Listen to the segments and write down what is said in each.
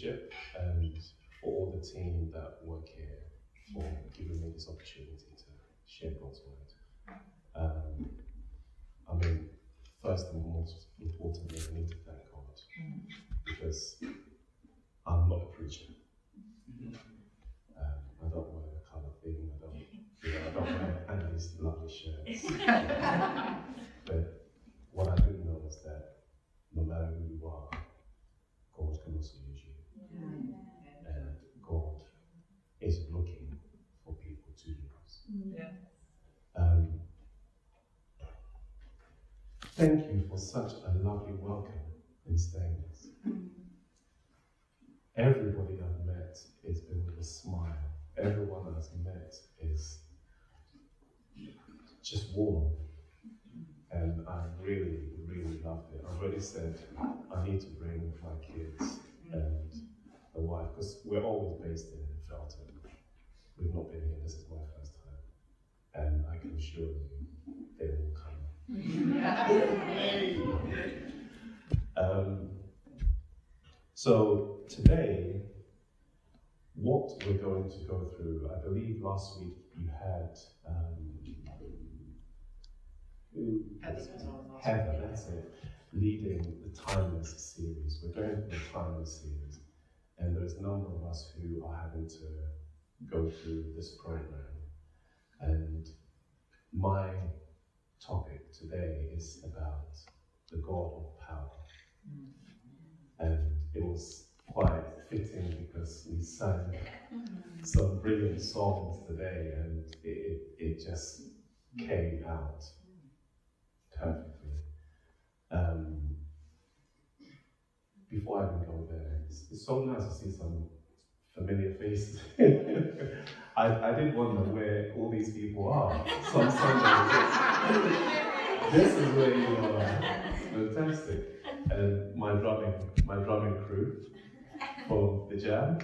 leadership and for all the team that work here for giving me this opportunity to share God's word. I mean, first and most importantly, I need to thank God because I'm not a preacher. I don't wear the colour thing, I don't wear Andy's lovely shirts. But what I do know is that no matter who you are, God can also use you. Yeah. And God is looking for people to use. Yeah. Thank you for such a lovely welcome in Stainless. Everybody I've met has been with a smile. Everyone I've met is just warm. And I really, really loved it. I've already said I need to bring my kids and the wife, because we're always based in Felton. We've not been here, this is my first time. And I can assure you, they will come. So today, what we're going to go through, I believe last week you had Heather, that's it, leading the Timeless series. We're going through the Timeless series, and there's a number of us who are having to go through this program. And my topic today is about the God of power. And it was quite fitting because we sang some brilliant songs today, and it just came out perfectly. Before I even go there, it's so nice to see some familiar faces. I did wonder where all these people are. Some Sundays, this is where you are. Fantastic. And my drumming crew from the jam.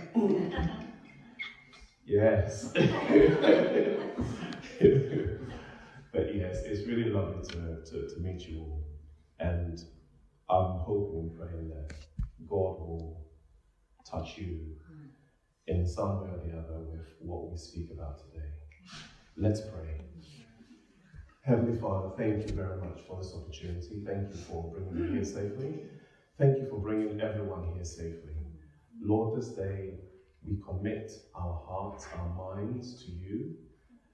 Yes. But yes, it's really lovely to meet you all. And I'm hoping and praying that God will touch you in some way or the other with what we speak about today. Let's pray. Heavenly Father, thank you very much for this opportunity. Thank you for bringing me here safely. Thank you for bringing everyone here safely. Lord, this day we commit our hearts, our minds to you.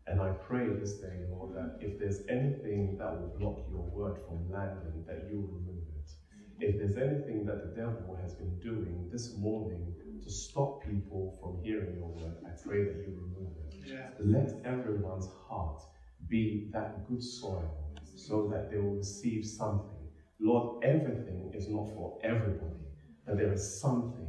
And I pray this day, Lord, that if there's anything that will block your word from landing, that you will remove it. If there's anything that the devil has been doing this morning to stop people from hearing your word, I pray that you remove it. Yeah. Let everyone's heart be that good soil so that they will receive something. Lord, everything is not for everybody, but there is something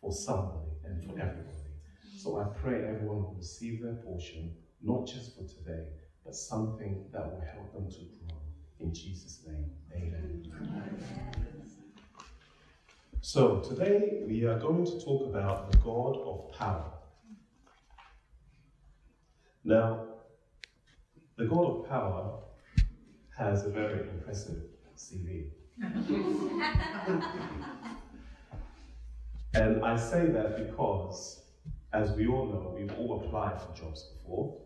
for somebody and for everybody. So I pray everyone will receive their portion, not just for today, but something that will help them to grow. In Jesus' name, amen. So today we are going to talk about the God of power. Now, the God of power has a very impressive CV. And I say that because, as we all know, we've all applied for jobs before.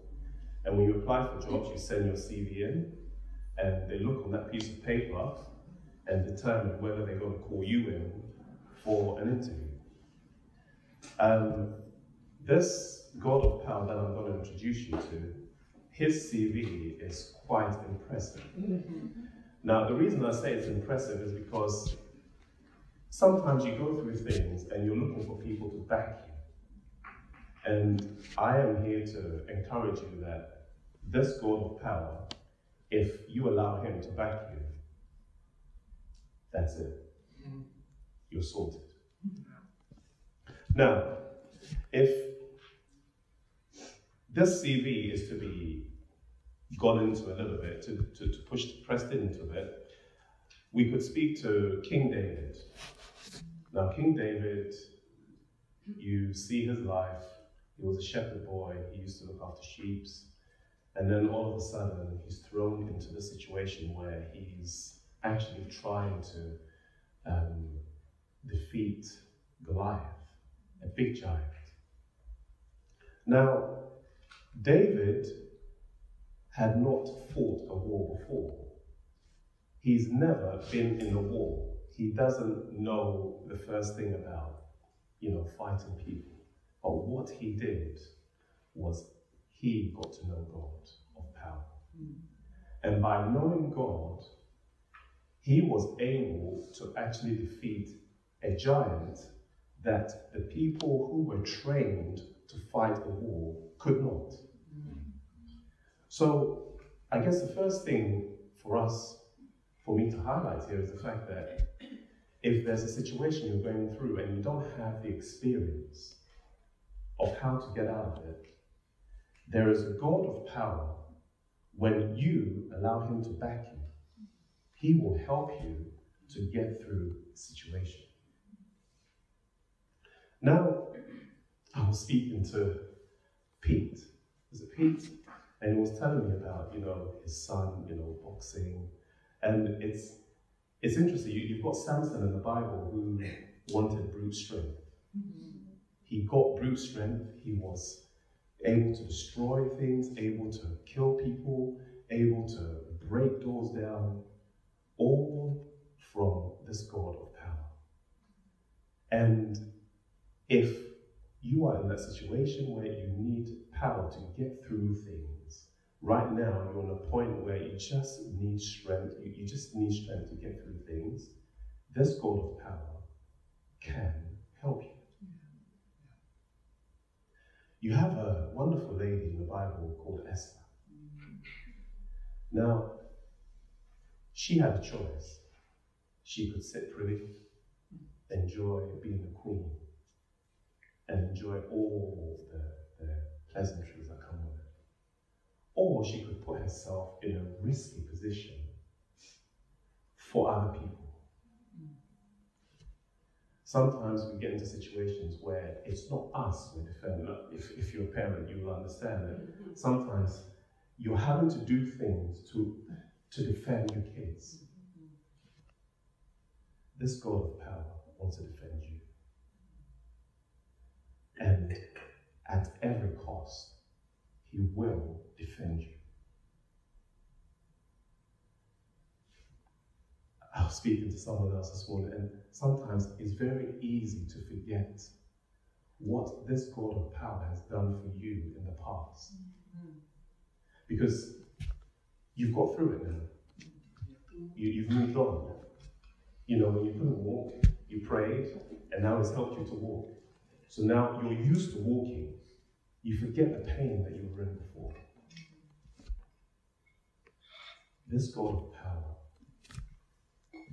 And when you apply for jobs, you send your CV in, and they look on that piece of paper and determine whether they're going to call you in for an interview. This God of power that I'm going to introduce you to, his CV is quite impressive. Now, the reason I say it's impressive is because sometimes you go through things and you're looking for people to back you. And I am here to encourage you that this God of power, if you allow him to back you, that's it. You're sorted. Now, if this CV is to be gone into a little bit, to pressed into a bit, we could speak to King David. Now, King David, you see his life. He was a shepherd boy. He used to look after sheep. And then all of a sudden, he's thrown into the situation where he's actually trying to defeat Goliath. a big giant. Now, David had not fought a war before. He's never been in a war. He doesn't know the first thing about, fighting people. But what he did was he got to know God of power. And by knowing God, he was able to actually defeat a giant that the people who were trained to fight a war could not. So I guess the first thing for me to highlight here is the fact that if there's a situation you're going through and you don't have the experience of how to get out of it, there is a God of power. When you allow him to back you, he will help you to get through the situation. Now, I was speaking to Pete. Was it Pete? And he was telling me about, his son, boxing. And it's interesting. You've got Samson in the Bible who wanted brute strength. He got brute strength. He was able to destroy things, able to kill people, able to break doors down, all from this God of power. And if you are in that situation where you need power to get through things, right now you're on a point where you just need strength, you just need strength to get through things, this God of power can help you. You have a wonderful lady in the Bible called Esther. Now, she had a choice. She could sit pretty, enjoy being the queen, and enjoy all the pleasantries that come with it. Or she could put herself in a risky position for other people. Sometimes we get into situations where it's not us we're defending. If you're a parent, you will understand that sometimes you're having to do things to defend your kids. This God of power wants to defend you. And at every cost, he will defend you. I was speaking to someone else this morning, and sometimes it's very easy to forget what this God of power has done for you in the past. Because you've got through it now. You've moved on. When you couldn't walk, you prayed, and now it's helped you to walk. So now you're used to walking. You forget the pain that you were in before. This God of power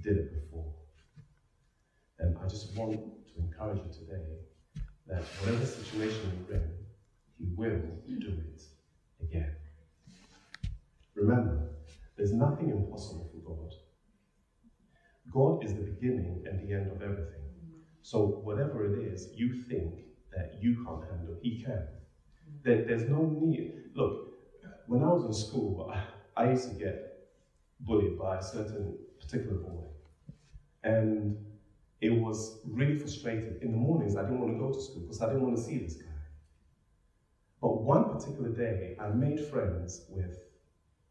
did it before. And I just want to encourage you today that whatever situation you're in, he will do it again. Remember, there's nothing impossible for God. God is the beginning and the end of everything. So whatever it is you think that you can't handle, he can. There's no need. Look, when I was in school, I used to get bullied by a certain particular boy. And it was really frustrating. In the mornings, I didn't want to go to school because I didn't want to see this guy. But one particular day, I made friends with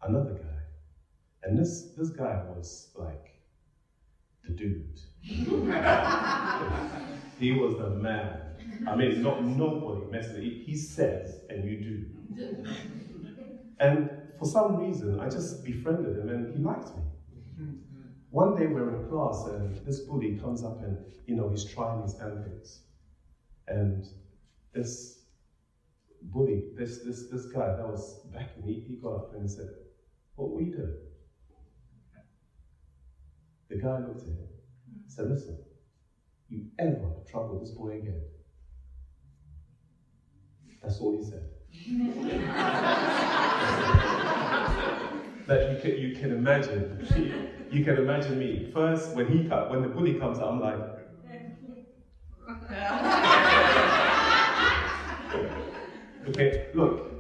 another guy. And this guy was like the dude. He was the man. I mean, nobody messes with it. He says, and you do. And for some reason, I just befriended him, and he liked me. One day we're in class and this bully comes up and, he's trying his antics. And this bully, this guy that was backing me, he got up and said, "What were you doing?" The guy looked at him and said, "Listen, you ever trouble this boy again?" That's all he said. That you can imagine. You can imagine me. First, when the bully comes out, I'm like, okay, look.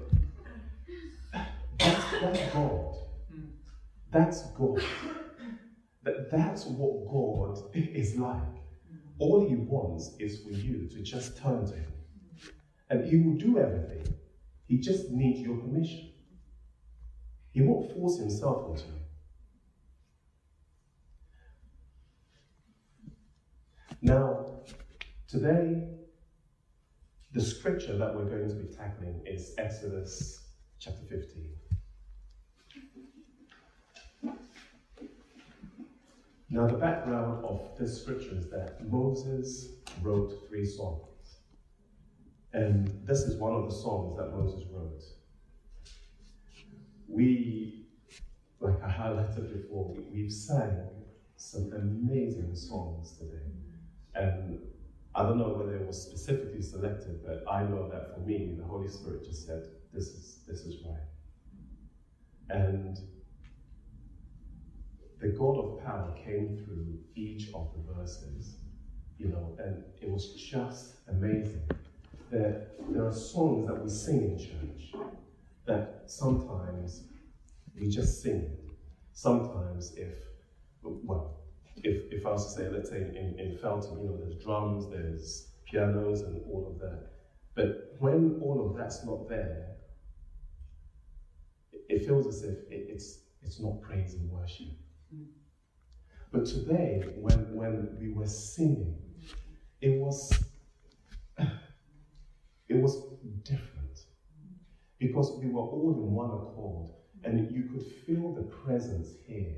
That's God. That's God. That's what God is like. All he wants is for you to just turn to him. And he will do everything. He just needs your permission. He won't force himself onto you. Now, today, the scripture that we're going to be tackling is Exodus chapter 15. Now, the background of this scripture is that Moses wrote 3 songs. And this is one of the songs that Moses wrote. We, like I highlighted before, we've sang some amazing songs today. And I don't know whether it was specifically selected, but I know that for me, the Holy Spirit just said, this is right. And the God of power came through each of the verses, and it was just amazing. There are songs that we sing in church that sometimes we just sing. Sometimes if I was to say, let's say in Felton, there's drums, there's pianos and all of that. But when all of that's not there, it feels as if it's not praise and worship. But today, when we were singing, it was different. Because we were all in one accord, and you could feel the presence here.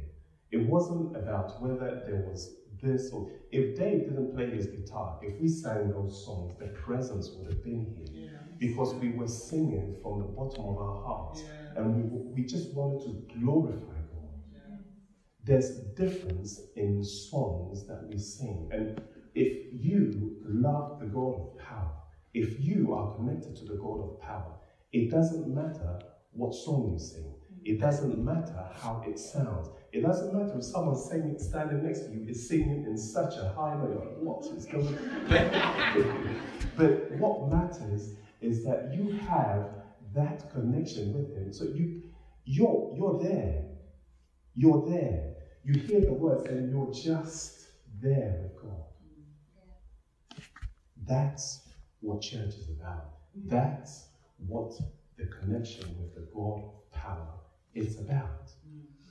It wasn't about whether there was this or if Dave didn't play his guitar, if we sang those songs, the presence would have been here. Yeah. Because we were singing from the bottom of our hearts, yeah. And we just wanted to glorify God. Yeah. There's a difference in songs that we sing. And if you love the God of power, if you are connected to the God of power, it doesn't matter what song you sing. It doesn't matter how it sounds. It doesn't matter if someone standing next to you is singing in such a high note. What is going on? But what matters is that you have that connection with him. So you're there. You're there. You hear the words and you're just there with God. That's what church is about. That's what the connection with the God of power it's about.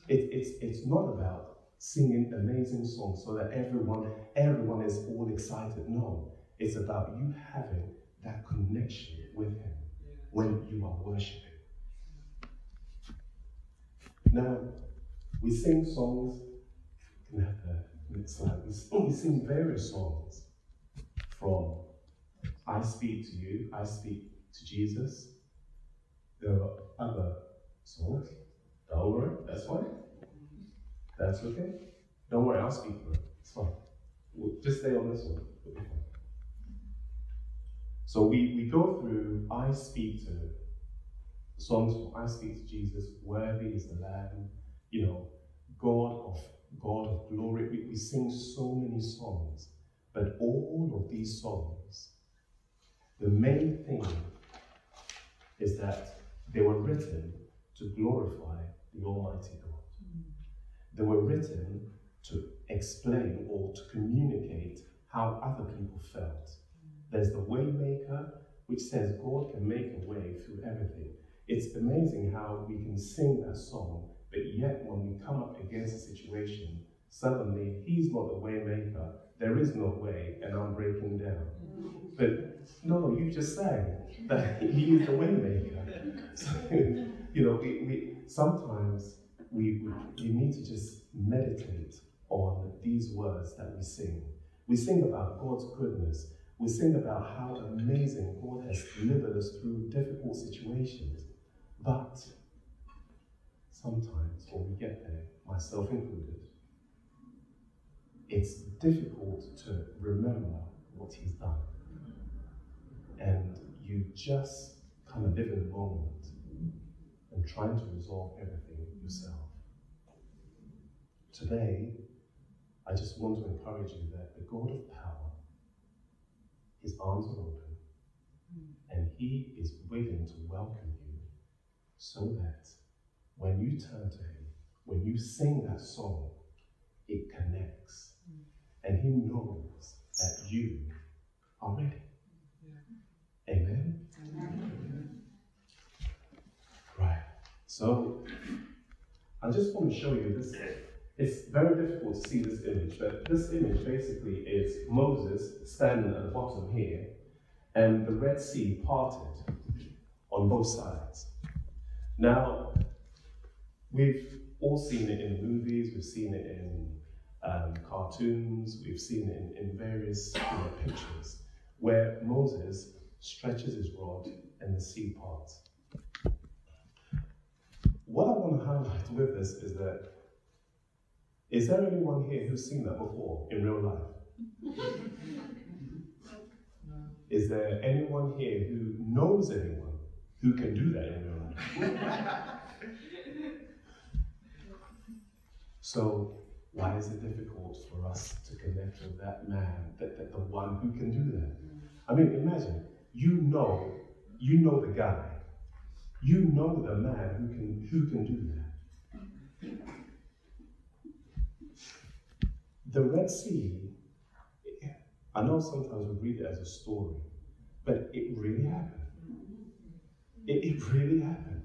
It's not about singing amazing songs so that everyone is all excited. No, it's about you having that connection with him when you are worshiping. Now, we sing songs. Next slide. We sing various songs from I Speak to You, I Speak to Jesus. There are other songs. Don't worry, that's fine. That's okay. Don't worry, I'll speak for it. It's fine. We'll just stay on this one. So we go through I Speak to songs from I Speak to Jesus, Worthy is the Lamb, God of glory. We sing so many songs, but all of these songs, the main thing is that they were written to glorify the Almighty God. They were written to explain or to communicate how other people felt. There's the Waymaker, which says God can make a way through everything. It's amazing how we can sing that song, but yet when we come up against a situation, suddenly he's not the Waymaker, there is no way, and I'm breaking down. But no, you just sang that he is the Waymaker. So, sometimes we need to just meditate on these words that we sing. We sing about God's goodness. We sing about how amazing God has delivered us through difficult situations. But sometimes when we get there, myself included, it's difficult to remember what he's done. And you just kind of live in the moment and trying to resolve everything yourself. Today, I just want to encourage you that the God of power, his arms are open, and he is willing to welcome you so that when you turn to him, when you sing that song, it connects. And he knows that you already. Amen? Amen. Right. So, I just want to show you this. It's very difficult to see this image, but this image basically is Moses standing at the bottom here, and the Red Sea parted on both sides. Now, we've all seen it in movies, we've seen it in cartoons, we've seen it in various pictures, where Moses stretches his rod and the sea parts. What I want to highlight with this is that, is there anyone here who's seen that before in real life? Is there anyone here who knows anyone who can do that in real life? So why is it difficult for us to connect with that man, the one who can do that? I mean, imagine, you know the guy, you know the man who can do that. The Red Sea, I know sometimes we read it as a story, but it really happened. It really happened.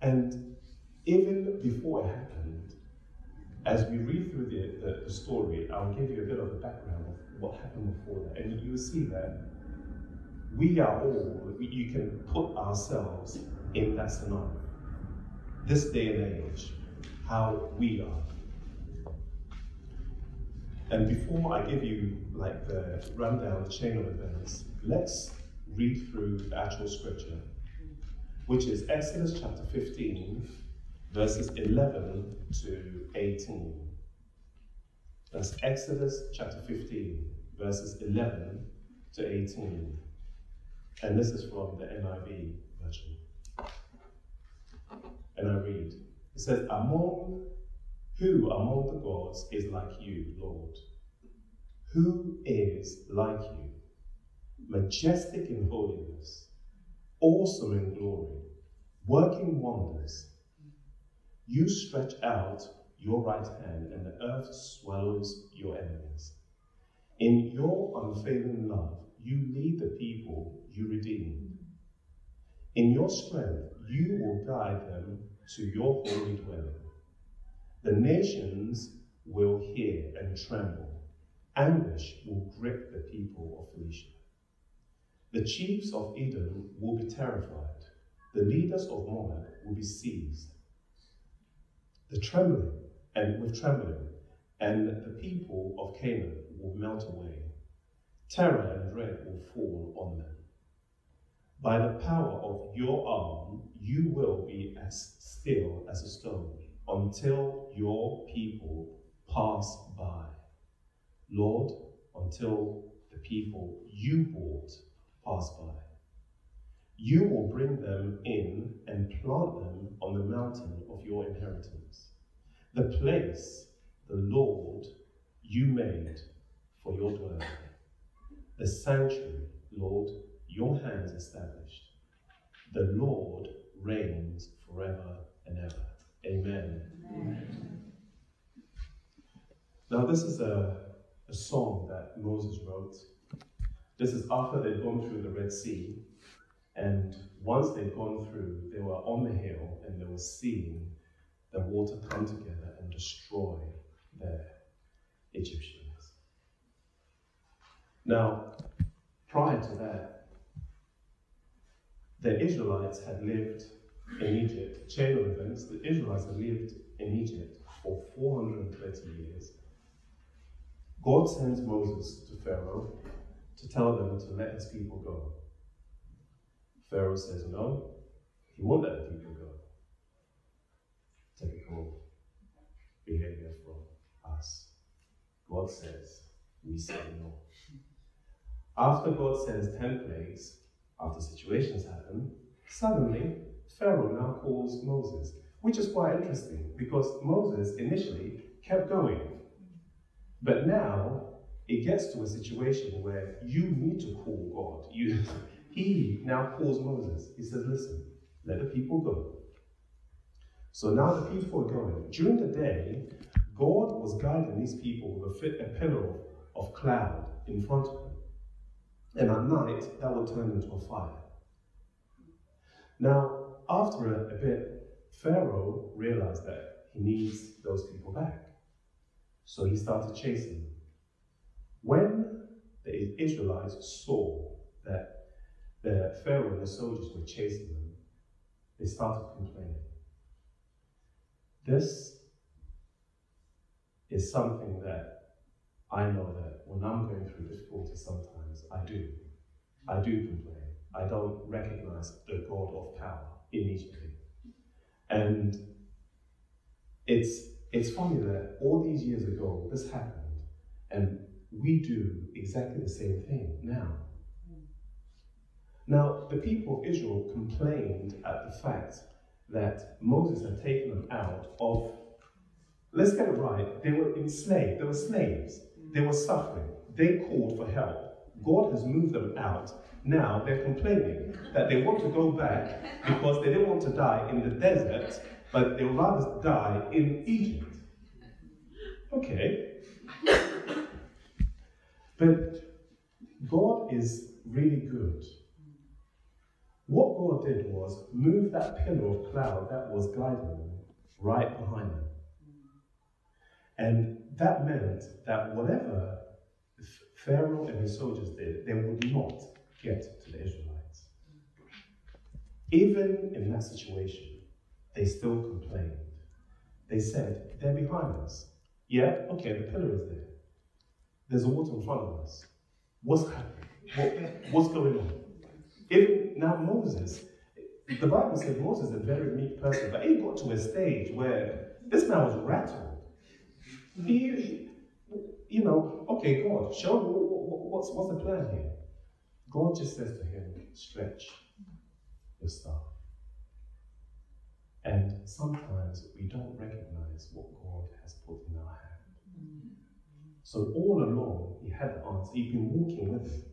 And even before it happened, as we read through the story, I'll give you a bit of the background of what happened before that. And you'll see that we are all, you can put ourselves in that scenario. This day and age, how we are. And before I give you like the rundown, the chain of events, let's read through the actual scripture, which is Exodus chapter 15, verses 11 to 18. That's Exodus chapter 15, verses 11 to 18. And this is from the NIV version. And I read, it says, Who among the gods is like you, Lord? Who is like you, majestic in holiness, awesome in glory, working wonders? You stretch out your right hand, and the earth swallows your enemies. In your unfailing love, you lead the people you redeemed. In your strength, you will guide them to your holy dwelling. The nations will hear and tremble. Anguish will grip the people of Phoenicia. The chiefs of Edom will be terrified. The leaders of Moab will be seized. With trembling, and the people of Canaan will melt away. Terror and dread will fall on them. By the power of your arm, you will be as still as a stone, until your people pass by. Lord, until the people you bought pass by. You will bring them in and plant them on the mountain of your inheritance, the place the Lord you made for your dwelling, the sanctuary, Lord, your hands established. The Lord reigns forever and ever. Amen. Amen. Now this is a song that Moses wrote. This is after they'd gone through the Red Sea, and once they'd gone through, they were on the hill and they were seeing the water come together and destroy the Egyptians. Now, prior to that, the Israelites had lived in Egypt, chain of events, the Israelites had lived in Egypt for 420 years. God sends Moses to Pharaoh to tell them to let his people go. Pharaoh says no, he won't let the people go. Typical behavior from us. God says, we say no. After God sends 10 plagues, after situations happen, suddenly Pharaoh now calls Moses, which is quite interesting because Moses initially kept going. But now it gets to a situation where you need to call God. He now calls Moses. He says, listen, let the people go. So now the people are going. During the day, God was guiding these people with a pillar of cloud in front of him. And at night, that would turn into a fire. Now, after a bit, Pharaoh realized that he needs those people back. So he started chasing them. When the Israelites saw that the Pharaoh and the soldiers were chasing them, they started complaining. This is something that I know that when I'm going through difficulties sometimes, I do complain. I don't recognize the God of power immediately. And it's funny that all these years ago, this happened, and we do exactly the same thing now. Now, the people of Israel complained at the fact that Moses had taken them out of, let's get it right, they were enslaved, they were slaves, they were suffering, they called for help. God has moved them out. Now they're complaining that they want to go back because they didn't want to die in the desert, but they would rather die in Egypt. Okay. But God is really good. What God did was move that pillar of cloud that was guiding them right behind them. And that meant that whatever Pharaoh and his soldiers did, they would not get to the Israelites. Even in that situation, they still complained. They said, they're behind us. Yeah, okay, the pillar is there. There's a water in front of us. What's happening? What's going on? Even now, Moses, the Bible said Moses is a very meek person, but he got to a stage where this man was rattled. You know, okay, God, show me what's the plan here? God just says to him, stretch your staff. And sometimes we don't recognize what God has put in our hand. So all along, he had the answer. He'd been walking with it,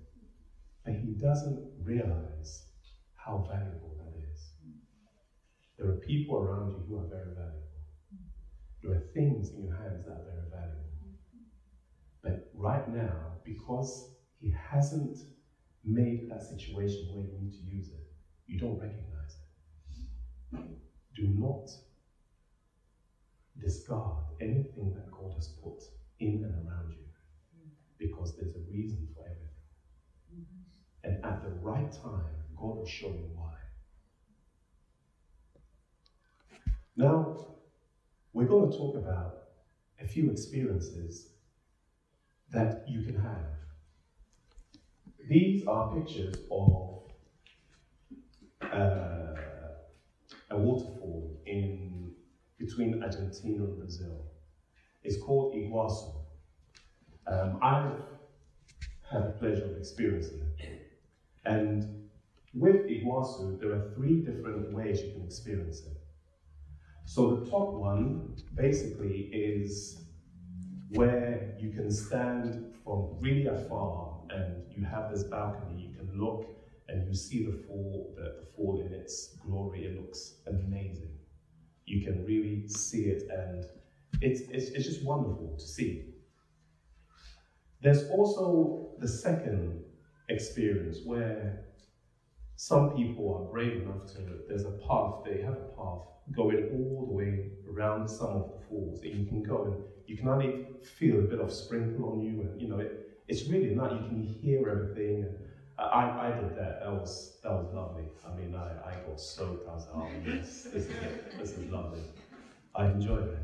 but he doesn't realize how valuable that is. There are people around you who are very valuable. There are things in your hands that are very valuable. But right now, because he hasn't made that situation where you need to use it, you don't recognize it. Do not discard anything that God has put in and around you, because there's a reason for everything. And at the right time, God will show you why. Now, we're going to talk about a few experiences that you can have. These are pictures of a waterfall in between Argentina and Brazil. It's called Iguazu. I had the pleasure of experiencing it. And with Iguazu, there are three different ways you can experience it. So the top one basically is where you can stand from really afar, and you have this balcony, you can look and you see the fall in its glory. It looks amazing. You can really see it, and it's just wonderful to see. There's also the second experience where some people are brave enough to, they have a path going all the way around some of the falls, and you can go and you can only feel a bit of sprinkle on you, and you know, it's really nice. You can hear everything. And I did that. That was lovely. I mean, I got soaked. I was like, oh yes, this is it. This is lovely. I enjoyed it.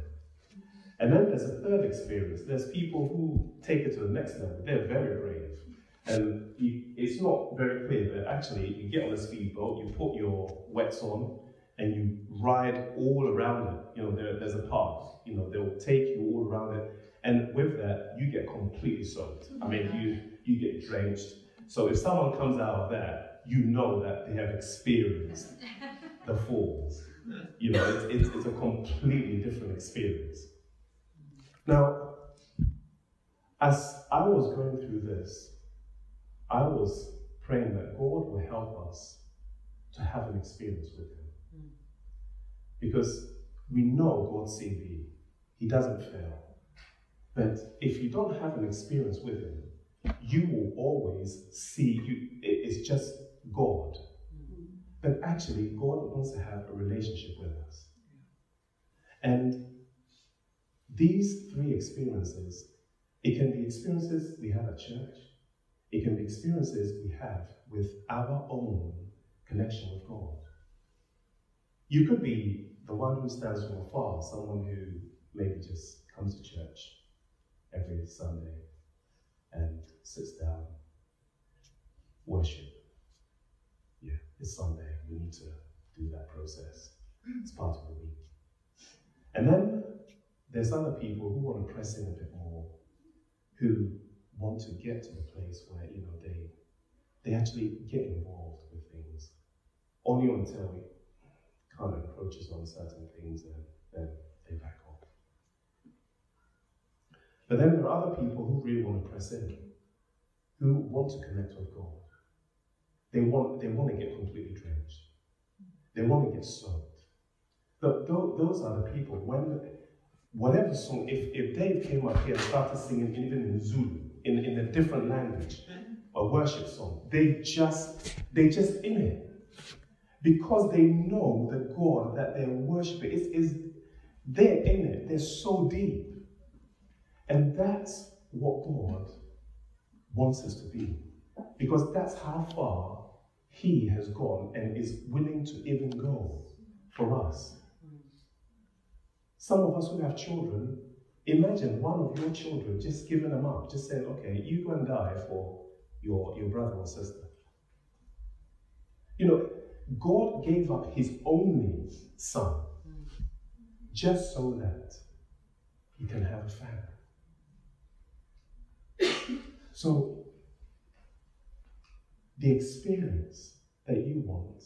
And then there's a third experience. There's people who take it to the next level. They're very brave, and it's not very clear, but actually, you get on a speedboat, you put your wets on, and you ride all around it. You know, there's a path. You know, they'll take you all around it. And with that, you get completely soaked. I mean, you get drenched. So if someone comes out of that, you know that they have experienced the falls. You know, it's a completely different experience. Now, as I was going through this, I was praying that God will help us to have an experience with him. Because we know God's CV. He doesn't fail. But if you don't have an experience with him, you will always see it's just God. Mm-hmm. But actually, God wants to have a relationship with us. Yeah. And these three experiences, it can be experiences we have at church, it can be experiences we have with our own connection with God. You could be the one who stands from afar, someone who maybe just comes to church every Sunday and sits down, worship. Yeah, it's Sunday, we need to do that process. It's part of the week. And then there's other people who want to press in a bit more, who want to get to the place where, you know, they actually get involved with things. Only until it kind of encroaches on certain things, and then they back off. But then there are other people who really want to press in, who want to connect with God. They want to get completely drenched. They want to get soaked. But those are the people, whatever song, if Dave came up here and started singing, even in Zulu, in a different language, a worship song, they just in it. Because they know the God that they're worshiping, they're in it, they're so deep. And that's what God wants us to be. Because that's how far he has gone and is willing to even go for us. Some of us who have children, imagine one of your children just giving them up, just saying, okay, you go and die for your brother or sister. You know, God gave up his only son just so that he can have a family. So, the experience that you want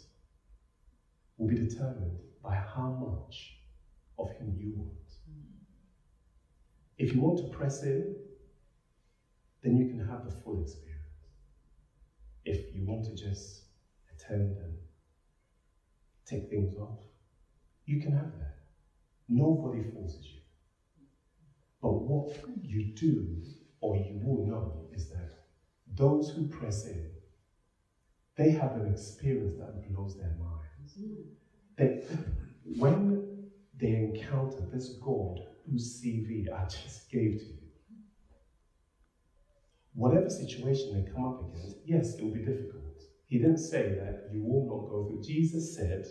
will be determined by how much of him you want. If you want to press in, then you can have the full experience. If you want to just attend and take things off, you can have that. Nobody forces you. But what you do, or you will know, is that those who press in, they have an experience that blows their minds. When they encounter this God whose CV I just gave to you, whatever situation they come up against, yes, it will be difficult. He didn't say that you will not go through. Jesus said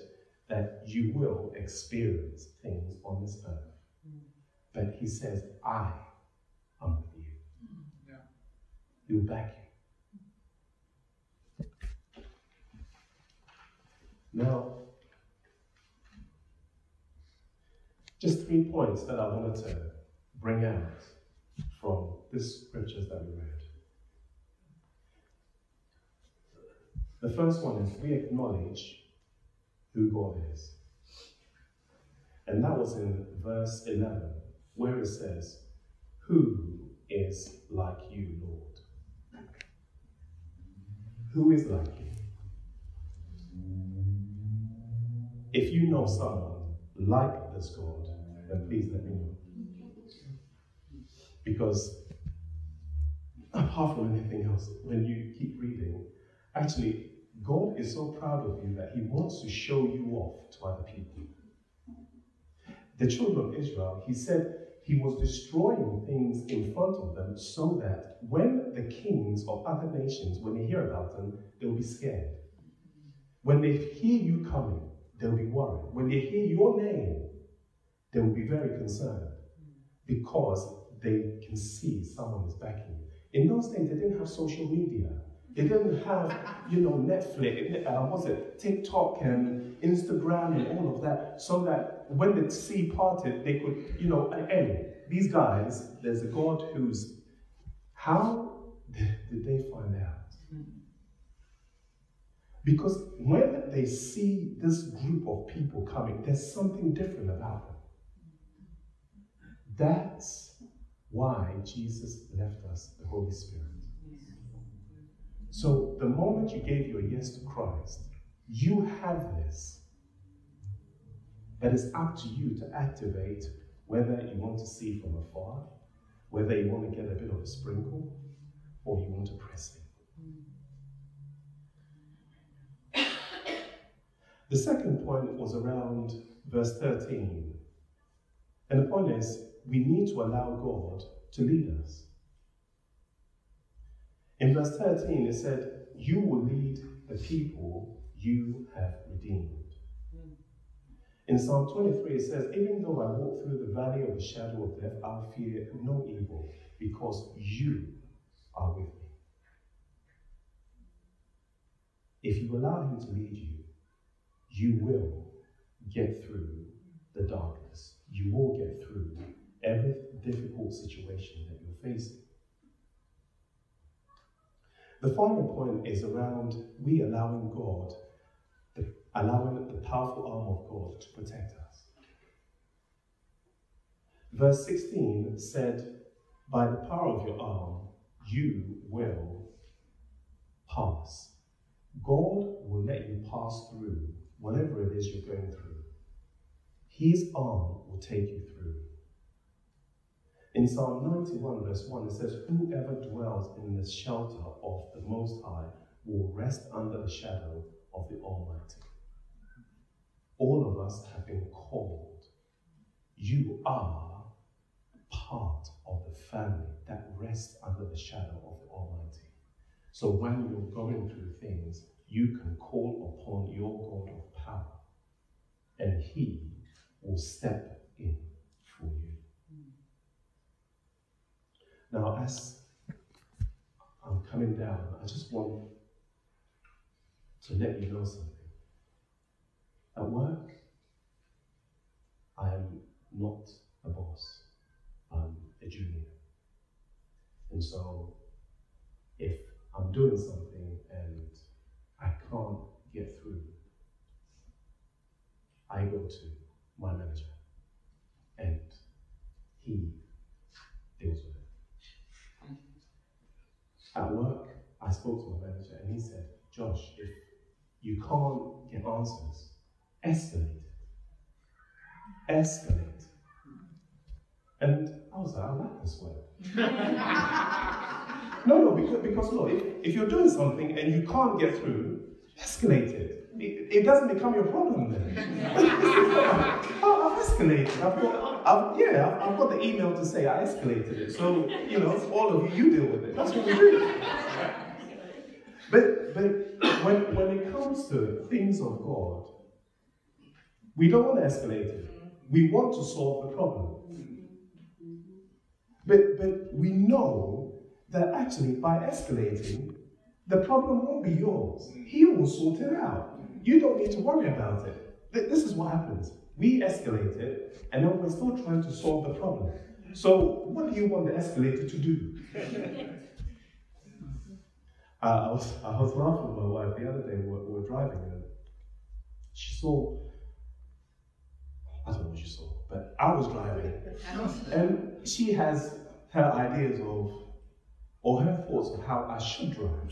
that you will experience things on this earth. But he says, I am with you. Yeah. He'll back you. Now, just 3 points that I wanted to bring out from the scriptures that we read. The first one is we acknowledge who God is. And that was in verse 11. Where it says, who is like you, Lord? Who is like you? If you know someone like this God, then please let me know. Because apart from anything else, when you keep reading, actually, God is so proud of you that he wants to show you off to other people. The children of Israel, he said, he was destroying things in front of them so that when the kings of other nations, when they hear about them, they'll be scared. When they hear you coming, they'll be worried. When they hear your name, they'll be very concerned because they can see someone is backing you. In those days, they didn't have social media. They didn't have, you know, Netflix, TikTok and Instagram and all of that, so that when the sea parted, they could, you know, hey, these guys, there's a God who's, how did they find out? Because when they see this group of people coming, there's something different about them. That's why Jesus left us the Holy Spirit. So the moment you gave your yes to Christ, you have this. But it's up to you to activate whether you want to see from afar, whether you want to get a bit of a sprinkle or you want to press in. The second point was around verse 13. And the point is, we need to allow God to lead us. In verse 13, it said, you will lead the people you have redeemed. In Psalm 23, it says, even though I walk through the valley of the shadow of death, I'll fear no evil, because you are with me. If you allow him to lead you, you will get through the darkness. You will get through every difficult situation that you're facing. The final point is around we allowing God, allowing the powerful arm of God to protect us. Verse 16 said, by the power of your arm, you will pass. God will let you pass through whatever it is you're going through. His arm will take you through. In Psalm 91, verse 1, it says, whoever dwells in the shelter of the Most High will rest under the shadow of the Almighty. All of us have been called. You are part of the family that rests under the shadow of the Almighty. So when you're going through things, you can call upon your God of power, and he will step in for you. Now, as I'm coming down, I just want to let you know something. At work, I am not a boss, I'm a junior. And so if I'm doing something and I can't get through, I go to my manager and he deals with it. At work, I spoke to my manager and he said, Josh, if you can't get answers, escalate. And I was like, I like this word. because look, if you're doing something and you can't get through, escalate it. It doesn't become your problem then. I've escalated. I've got the email to say I escalated it. So, all of you deal with it. That's what we do. But when it comes to things of God, we don't want to escalate it. We want to solve the problem. But we know that actually by escalating, the problem won't be yours. He will sort it out. You don't need to worry about it. This is what happens. We escalate it, and then we're still trying to solve the problem. So what do you want the escalator to do? I was laughing with my wife the other day. We were driving, and she saw... I don't know what you saw, but I was driving. And she has her ideas of, or her thoughts of how I should drive.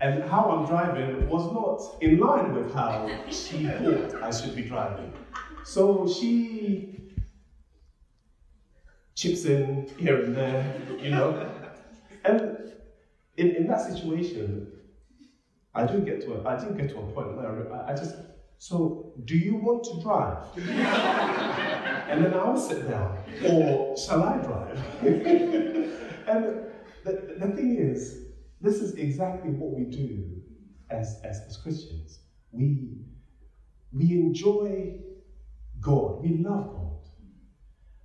and how I'm driving was not in line with how she thought I should be driving. So she chips in here and there, And in that situation, I didn't get to a point where I just, so do you want to drive? And then I'll sit down, or shall I drive? And the thing is, this is exactly what we do as Christians. We enjoy God, we love God,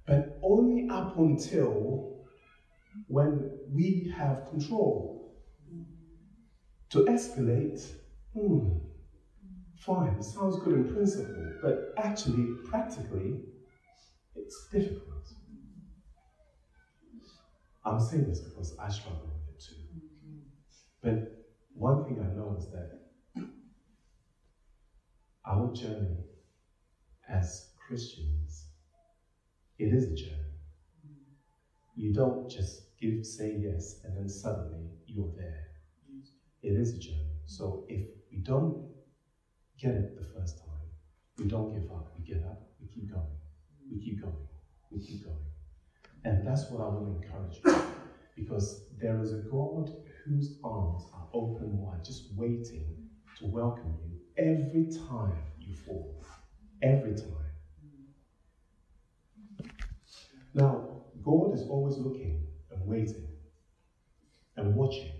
but only up until when we have control. To escalate, fine, sounds good in principle, but actually, practically, it's difficult. I'm saying this because I struggle with it too. But one thing I know is that our journey as Christians, it is a journey. You don't just say yes, and then suddenly you're there. It is a journey. So if we don't get it the first time, We don't give up. We get up. We keep going. We keep going. We keep going. And that's what I want to encourage you. Because there is a God whose arms are open wide, just waiting to welcome you every time you fall. Every time. Now, God is always looking and waiting and watching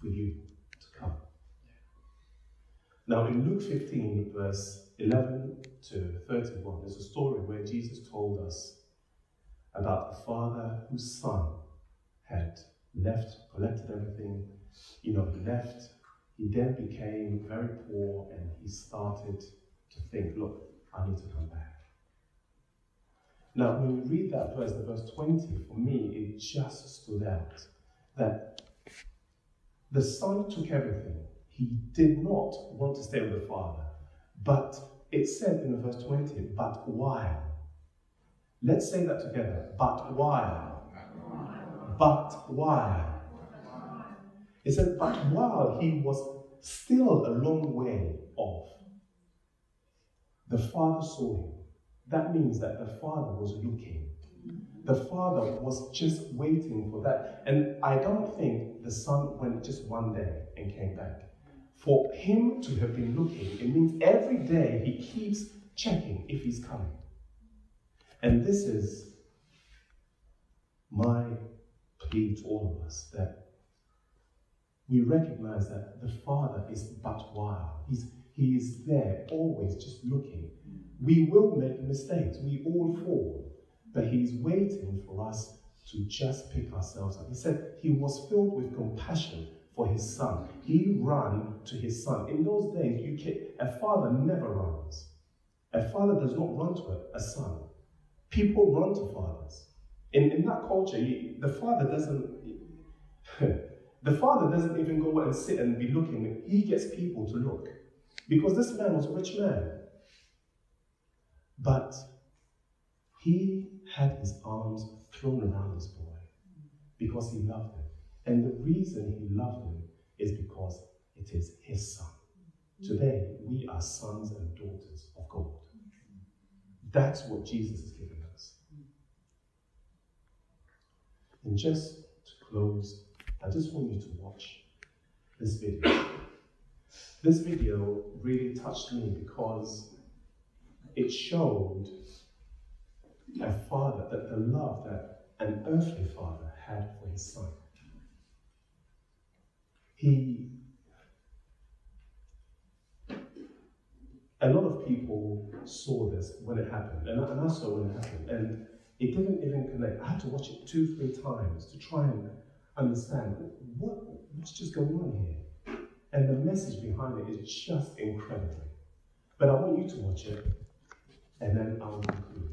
for you to come. Now, in Luke 15, verse 11 to 31, there's a story where Jesus told us about a father whose son had left, collected everything, he left, he then became very poor, and he started to think, look, I need to come back. Now, when we read that verse, the verse 20, for me, it just stood out that the son took everything. He did not want to stay with the father. But it said in the verse 20, but while. Let's say that together. But while. But while. It said, but while he was still a long way off, the father saw him. That means that the father was looking. The father was just waiting for that. And I don't think the son went just one day and came back. For him to have been looking, it means every day he keeps checking if he's coming. And this is my plea to all of us, that we recognize that the father is but while. He is there, always just looking. We will make mistakes. We all fall. But he's waiting for us to just pick ourselves up. He said he was filled with compassion for his son. He ran to his son. In those days, a father never runs. A father does not run to a son. People run to fathers. In that culture, the father doesn't even go and sit and be looking. He gets people to look. Because this man was a rich man. But he had his arms thrown around this boy because he loved him. And the reason he loved him is because it is his son. Today, we are sons and daughters of God. That's what Jesus has given us. And just to close, I just want you to watch this video. This video really touched me because it showed a father, that the love that an earthly father had for his son. A lot of people saw this when it happened, and I saw when it happened, and it didn't even connect. I had to watch it 2-3 times to try and understand what's just going on here. And the message behind it is just incredible. But I want you to watch it, and then I'll conclude.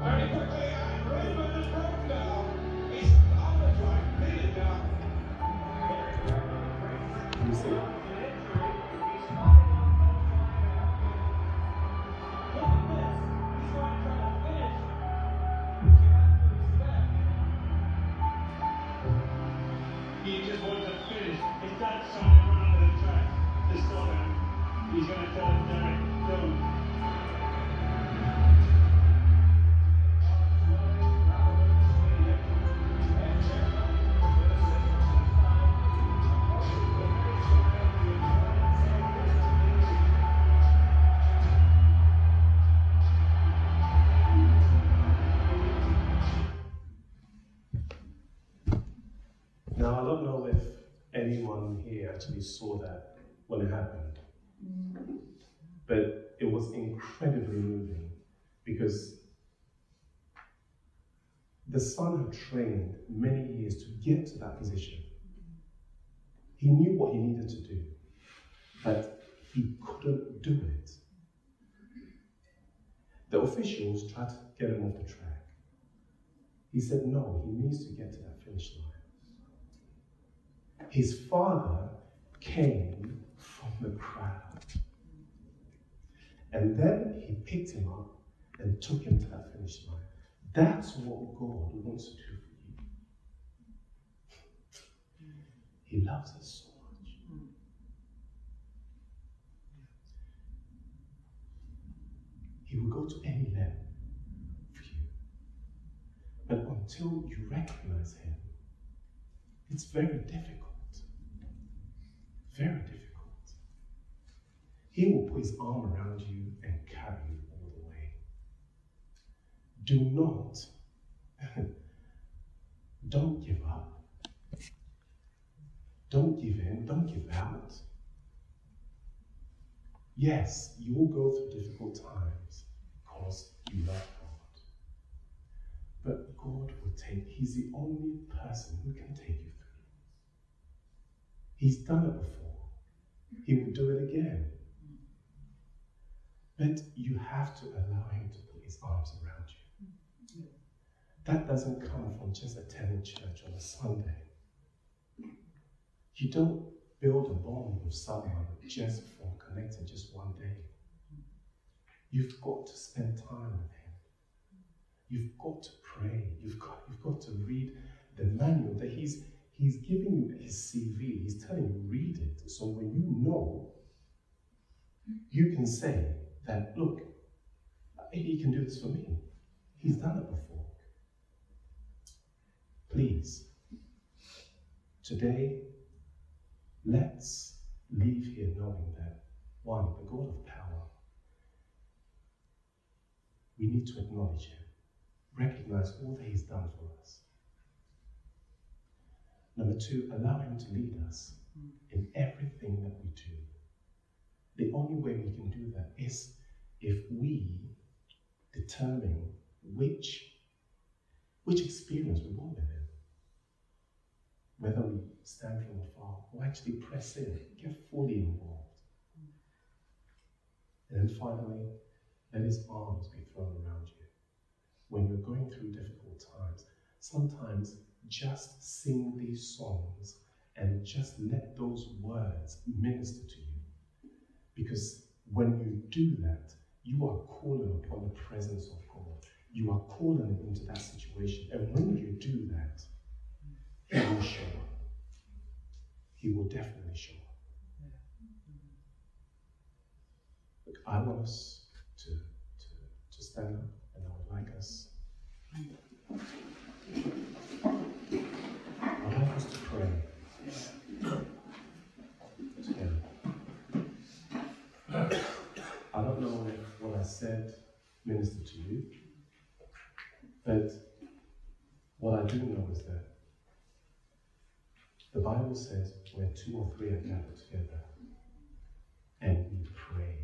Very quickly, and ready for this road now. It's on the track, needed now. You see? Look at this. He's not trying to finish. You have to respect. He just wants to finish. It's not trying to run out of the track. This corner. He's going to tell him, Derek, don't. Now, I don't know if anyone here actually saw that when it happened, but it was incredibly moving because the son had trained many years to get to that position. He knew what he needed to do, but he couldn't do it. The officials tried to get him off the track. He said, no, he needs to get to that finish line. His father came from the crowd. And then he picked him up and took him to that finish line. That's what God wants to do for you. He loves us so much. He will go to any length for you. But until you recognize him, it's very difficult. Very difficult. He will put his arm around you and carry you all the way. Do not, don't give up. Don't give in, don't give out. Yes, you will go through difficult times because you love God. But God will take, he's the only person who can take you through. He's done it before. He will do it again. But you have to allow him to put his arms around you. That doesn't come from just attending church on a Sunday. You don't build a bond with someone just from connecting just one day. You've got to spend time with him. You've got to pray. You've got to read the manual that he's giving you, his CV. He's telling you, read it. So when you know, you can say that, look, he can do this for me. He's done it before. Please, today, let's leave here knowing that, one, the God of power, we need to acknowledge him, recognize all that he's done for us. Number two, allow him to lead us in everything that we do. The only way we can do that is if we determine which experience we want with him. Whether we stand from afar or actually press in, get fully involved. And then finally, let his arms be thrown around you. When you're going through difficult times, sometimes just sing these songs and just let those words minister to you. Because when you do that, you are calling upon the presence of God. You are calling into that situation. And when you do that, he will show up. He will definitely show up. Look, I want us to stand up, and I would like us to pray. I don't know if what I said ministered to you, but what I do know is that the Bible says where two or three are gathered together and we pray,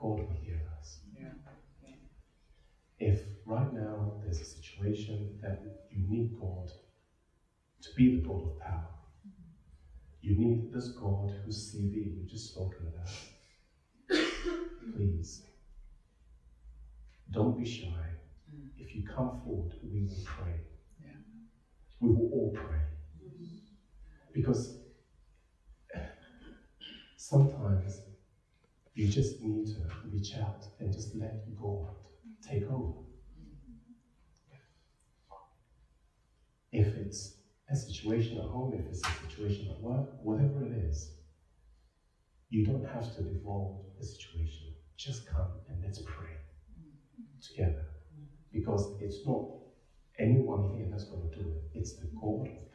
God will hear us. Yeah. If right now there's a situation that you need God to be the God of power, you need this God whose CV we've just spoken about. Please, don't be shy. If you come forward, we will pray. Yeah. We will all pray. Because sometimes you just need to reach out and just let God take over. If it's a situation at home, if it's a situation at work, whatever it is, you don't have to evolve the situation. Just come and let's pray together. Because it's not anyone here that's going to do it. It's the God of